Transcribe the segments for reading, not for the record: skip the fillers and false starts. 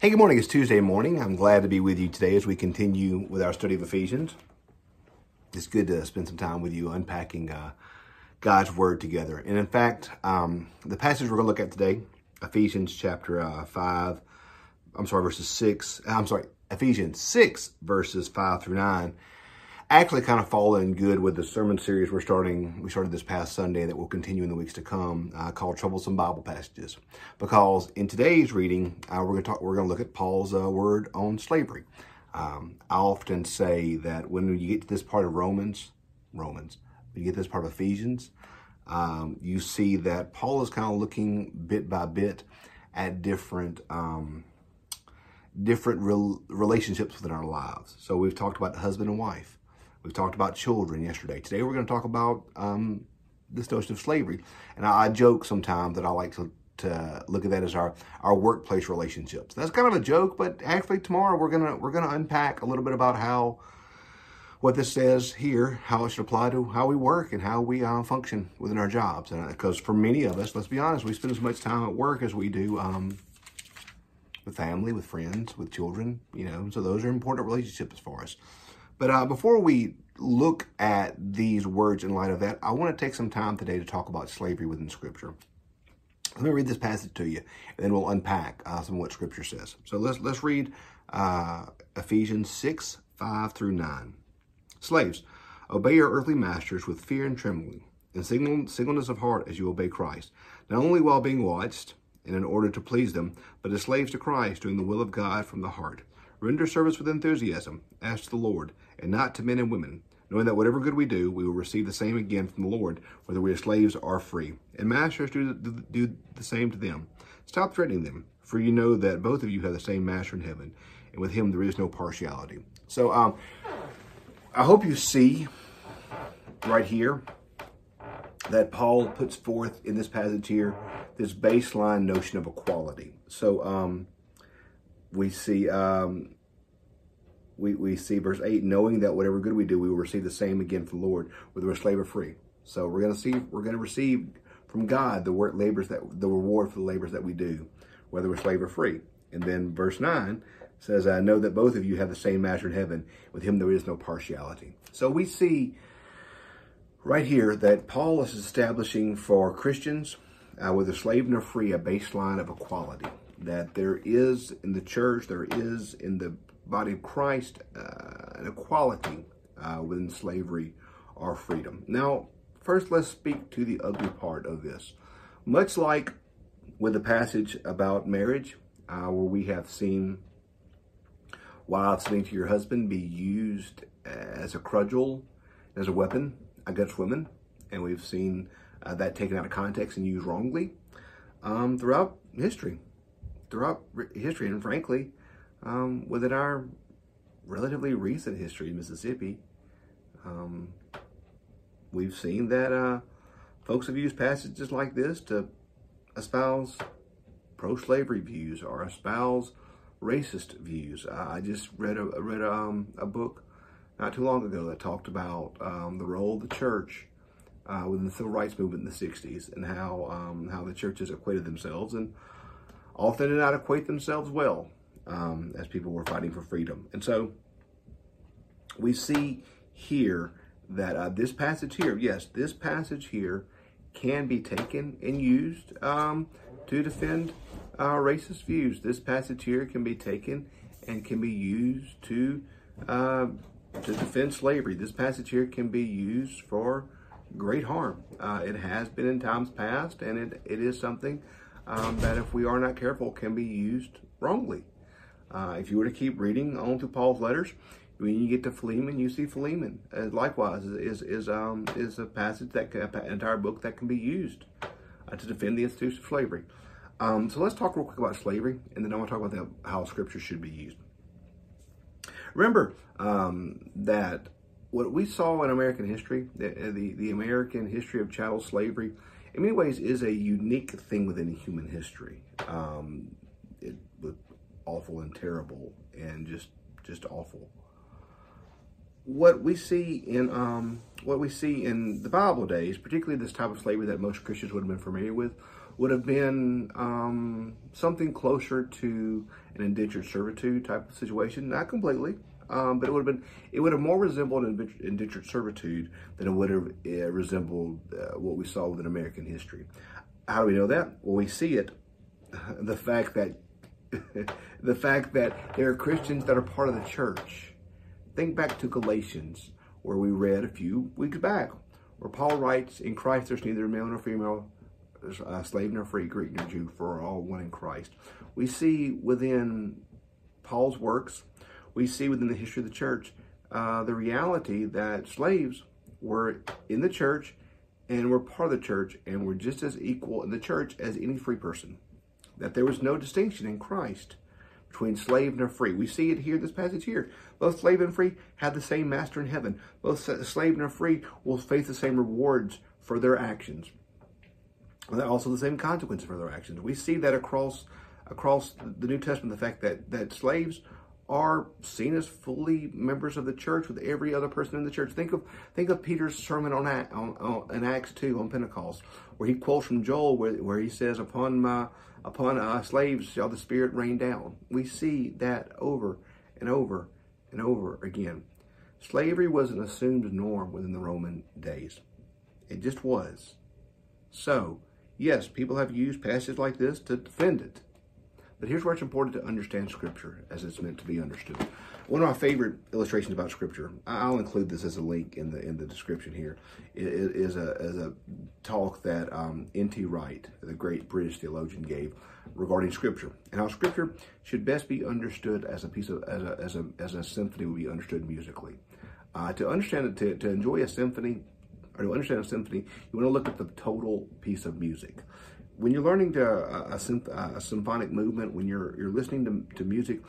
Hey, good morning. It's Tuesday morning. I'm glad to be with you today as we continue with our study of Ephesians. It's good to spend some time with you unpacking God's Word together. And in fact, the passage we're going to look at today, Ephesians 6, verses 5 through 9, actually kind of fall in good with the sermon series we started this past Sunday that will continue in the weeks to come, called Troublesome Bible Passages. Because in today's reading, we're going to look at Paul's word on slavery. I often say that when you get to this part of Romans, when you get to this part of Ephesians, you see that Paul is kind of looking bit by bit at different relationships within our lives. So we've talked about husband and wife. We've talked about children yesterday. Today we're going to talk about this notion of slavery. And I joke sometimes that I like to look at that as our workplace relationships. That's kind of a joke, but actually tomorrow we're gonna unpack a little bit about what this says here, how it should apply to how we work and how we function within our jobs. And because for many of us, let's be honest, we spend as much time at work as we do with family, with friends, with children. So those are important relationships for us. But before we look at these words in light of that, I want to take some time today to talk about slavery within Scripture. Let me read this passage to you, and then we'll unpack some of what Scripture says. So let's read Ephesians 6, 5 through 9. Slaves, obey your earthly masters with fear and trembling, and singleness of heart as you obey Christ, not only while being watched and in order to please them, but as slaves to Christ, doing the will of God from the heart. Render service with enthusiasm, as to the Lord, and not to men and women, knowing that whatever good we do, we will receive the same again from the Lord, whether we are slaves or free. And masters, do the same to them. Stop threatening them, for you know that both of you have the same master in heaven, and with him there is no partiality. So I hope you see right here that Paul puts forth in this passage here this baseline notion of equality. So we see... We see verse 8, knowing that whatever good we do, we will receive the same again from the Lord, whether we're slave or free. So we're going to receive from God the reward for the labors that we do, whether we're slave or free. And then verse 9 says, I know that both of you have the same master in heaven. With him there is no partiality. So we see right here that Paul is establishing for Christians, whether slave or free, a baseline of equality. That there is in the church, there is in the body of Christ, an equality within slavery or freedom. Now, first, let's speak to the ugly part of this. Much like with the passage about marriage, where we have seen wives saying to your husband be used as a cudgel, as a weapon against women, and we've seen that taken out of context and used wrongly throughout history, and frankly, within our relatively recent history in Mississippi, we've seen that folks have used passages like this to espouse pro-slavery views or espouse racist views. I just read a book not too long ago that talked about the role of the church within the civil rights movement in the 60s and how the churches equated themselves and often did not equate themselves well. As people were fighting for freedom. And so we see here that this passage here can be taken and used to defend racist views. This passage here can be taken and can be used to defend slavery. This passage here can be used for great harm. It has been in times past, and it is something that if we are not careful can be used wrongly. If you were to keep reading on through Paul's letters, when you get to Philemon, you see Philemon. Likewise, is a passage an entire book that can be used to defend the institution of slavery. So let's talk real quick about slavery, and then I want to talk about how Scripture should be used. Remember that what we saw in American history, the American history of chattel slavery, in many ways is a unique thing within human history. It was awful and terrible and just awful. What we see in the Bible days, particularly this type of slavery that most Christians would have been familiar with, would have been something closer to an indentured servitude type of situation. Not completely, but it would have more resembled indentured servitude than it would have resembled what we saw within American history. How do we know that? Well, we see it. The fact that there are Christians that are part of the church. Think back to Galatians, where we read a few weeks back, where Paul writes, "In Christ there's neither male nor female, slave nor free, Greek nor Jew, for all one in Christ." We see within Paul's works, we see within the history of the church, the reality that slaves were in the church and were part of the church and were just as equal in the church as any free person. That there was no distinction in Christ between slave and free. We see it here, this passage here. Both slave and free had the same master in heaven. Both slave and free will face the same rewards for their actions, and also the same consequences for their actions. We see that across the New Testament, the fact that slaves are seen as fully members of the church with every other person in the church. Think of Peter's sermon in Acts 2 on Pentecost, where he quotes from Joel, where he says, "Upon slaves shall the Spirit rain down." We see that over and over and over again. Slavery was an assumed norm within the Roman days. It just was. So, yes, people have used passages like this to defend it. But here's where it's important to understand Scripture as it's meant to be understood. One of my favorite illustrations about Scripture, I'll include this as a link in the description here, is a talk that N.T. Wright, the great British theologian, gave regarding Scripture and how Scripture should best be understood as a piece of as a symphony would be understood musically. To understand it, to enjoy a symphony, or to understand a symphony, you want to look at the total piece of music. When you're learning to a symphonic movement, when you're listening to music,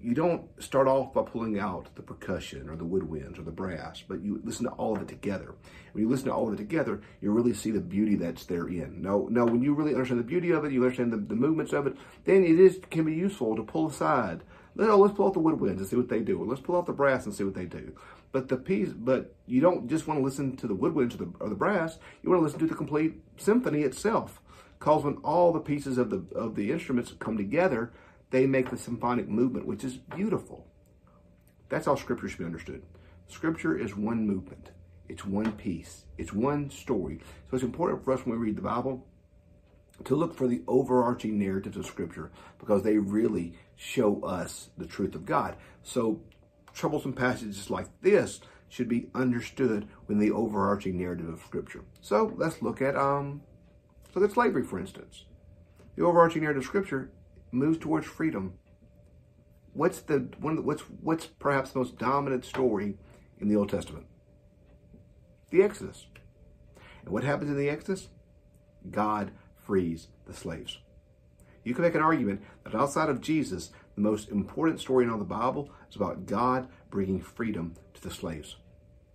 you don't start off by pulling out the percussion or the woodwinds or the brass, but you listen to all of it together. When you listen to all of it together, you really see the beauty that's therein. Now, when you really understand the beauty of it, you understand the movements of it, then it can be useful to pull aside. Let's pull out the woodwinds and see what they do. Or let's pull out the brass and see what they do. But you don't just want to listen to the woodwinds or the brass. You want to listen to the complete symphony itself. Because when all the pieces of the instruments come together, they make the symphonic movement, which is beautiful. That's how Scripture should be understood. Scripture is one movement. It's one piece. It's one story. So it's important for us when we read the Bible to look for the overarching narratives of Scripture, because they really show us the truth of God. So troublesome passages like this should be understood within the overarching narrative of Scripture. So let's look at slavery, for instance. The overarching narrative of Scripture moves towards freedom. What's perhaps the most dominant story in the Old Testament? The Exodus. And what happens in the Exodus? God frees the slaves. You can make an argument that outside of Jesus, the most important story in all the Bible is about God bringing freedom to the slaves.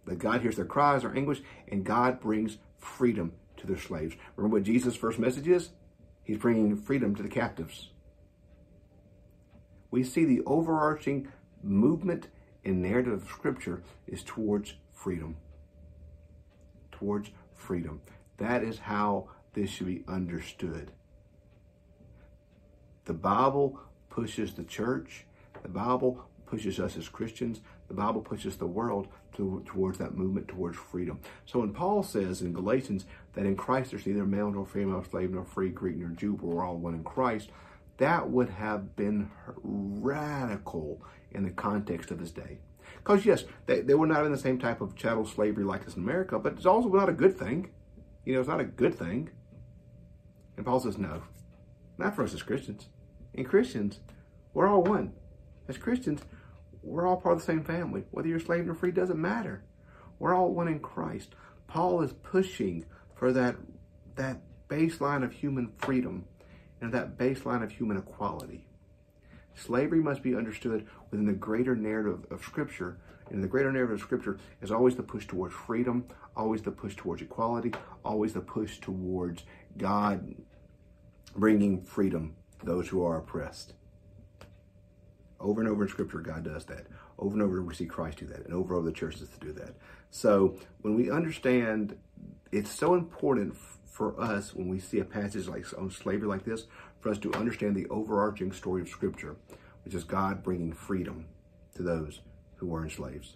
That God hears their cries, their anguish, and God brings freedom to their slaves. Remember what Jesus' first message is? He's bringing freedom to the captives. We see the overarching movement and narrative of Scripture is towards freedom. Towards freedom. That is how this should be understood. The Bible pushes the church. The Bible pushes us as Christians. The Bible pushes the world towards that movement, towards freedom. So when Paul says in Galatians that in Christ there's neither male nor female, slave nor free, Greek nor Jew, but we're all one in Christ, that would have been radical in the context of his day. Because yes, they were not in the same type of chattel slavery like this in America, but it's also not a good thing. You know, it's not a good thing. And Paul says, no, not for us as Christians. And Christians, we're all one. As Christians, we're all part of the same family. Whether you're slave or free, doesn't matter. We're all one in Christ. Paul is pushing for that baseline of human freedom and that baseline of human equality. Slavery must be understood within the greater narrative of Scripture. And the greater narrative of Scripture is always the push towards freedom, always the push towards equality, always the push towards God bringing freedom to those who are oppressed. Over and over in Scripture, God does that. Over and over, we see Christ do that. And over and over, the churches do that. So when we understand, it's so important for us when we see a passage like on slavery like this, for us to understand the overarching story of Scripture, which is God bringing freedom to those who were enslaved.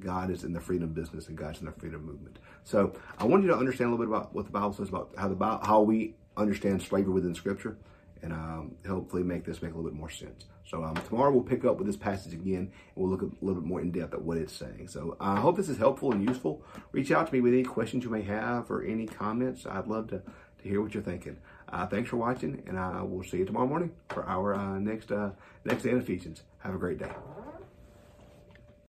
God is in the freedom business, and God's in the freedom movement. So I want you to understand a little bit about what the Bible says about how we understand slavery within Scripture, and hopefully make a little bit more sense. So tomorrow we'll pick up with this passage again, and we'll look a little bit more in depth at what it's saying. So I hope this is helpful and useful. Reach out to me with any questions you may have or any comments. I'd love to hear what you're thinking. Thanks for watching, and I will see you tomorrow morning for our next day in Ephesians. Have a great day.